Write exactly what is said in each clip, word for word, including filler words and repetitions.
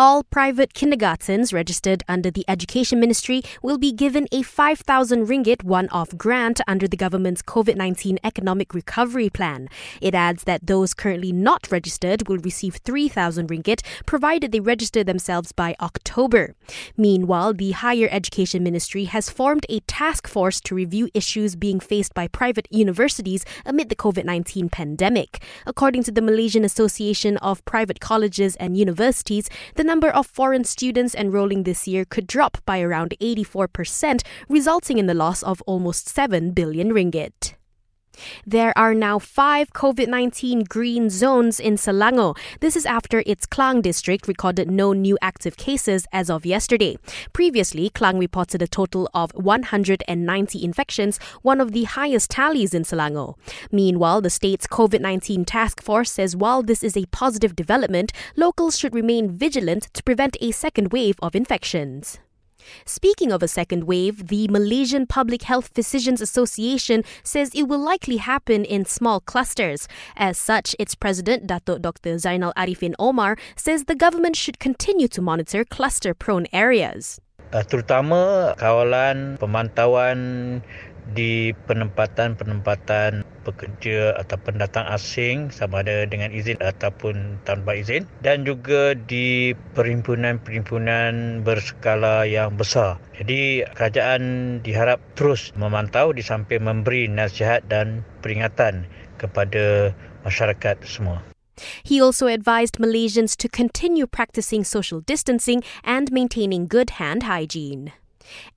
All private kindergartens registered under the Education Ministry will be given a five thousand ringgit one-off grant under the government's COVID nineteen Economic Recovery Plan. It adds that those currently not registered will receive three thousand ringgit provided they register themselves by October. Meanwhile, the Higher Education Ministry has formed a task force to review issues being faced by private universities amid the COVID nineteen pandemic. According to the Malaysian Association of Private Colleges and Universities, the number of foreign students enrolling this year could drop by around eighty-four percent, resulting in the loss of almost seven billion ringgit. There are now five COVID nineteen green zones in Selangor. This is after its Klang district recorded no new active cases as of yesterday. Previously, Klang reported a total of one hundred ninety infections, one of the highest tallies in Selangor. Meanwhile, the state's COVID nineteen task force says while this is a positive development, locals should remain vigilant to prevent a second wave of infections. Speaking of a second wave, the Malaysian Public Health Physicians Association says it will likely happen in small clusters. As such, its president, Datuk Doctor Zainal Arifin Omar, says the government should continue to monitor cluster-prone areas. Uh, terutama kawalan pemantauan di penempatan-penempatan pekerja atau pendatang asing sama ada dengan izin ataupun tanpa izin, dan juga di perhimpunan-perhimpunan berskala yang besar. Jadi kerajaan diharap terus memantau di samping memberi nasihat dan peringatan kepada masyarakat semua. He also advised Malaysians to continue practicing social distancing and maintaining good hand hygiene.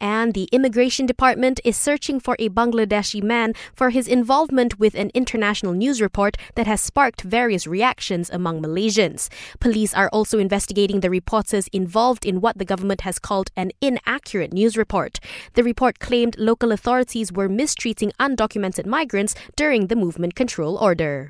And the Immigration Department is searching for a Bangladeshi man for his involvement with an international news report that has sparked various reactions among Malaysians. Police are also investigating the reporters involved in what the government has called an inaccurate news report. The report claimed local authorities were mistreating undocumented migrants during the movement control order.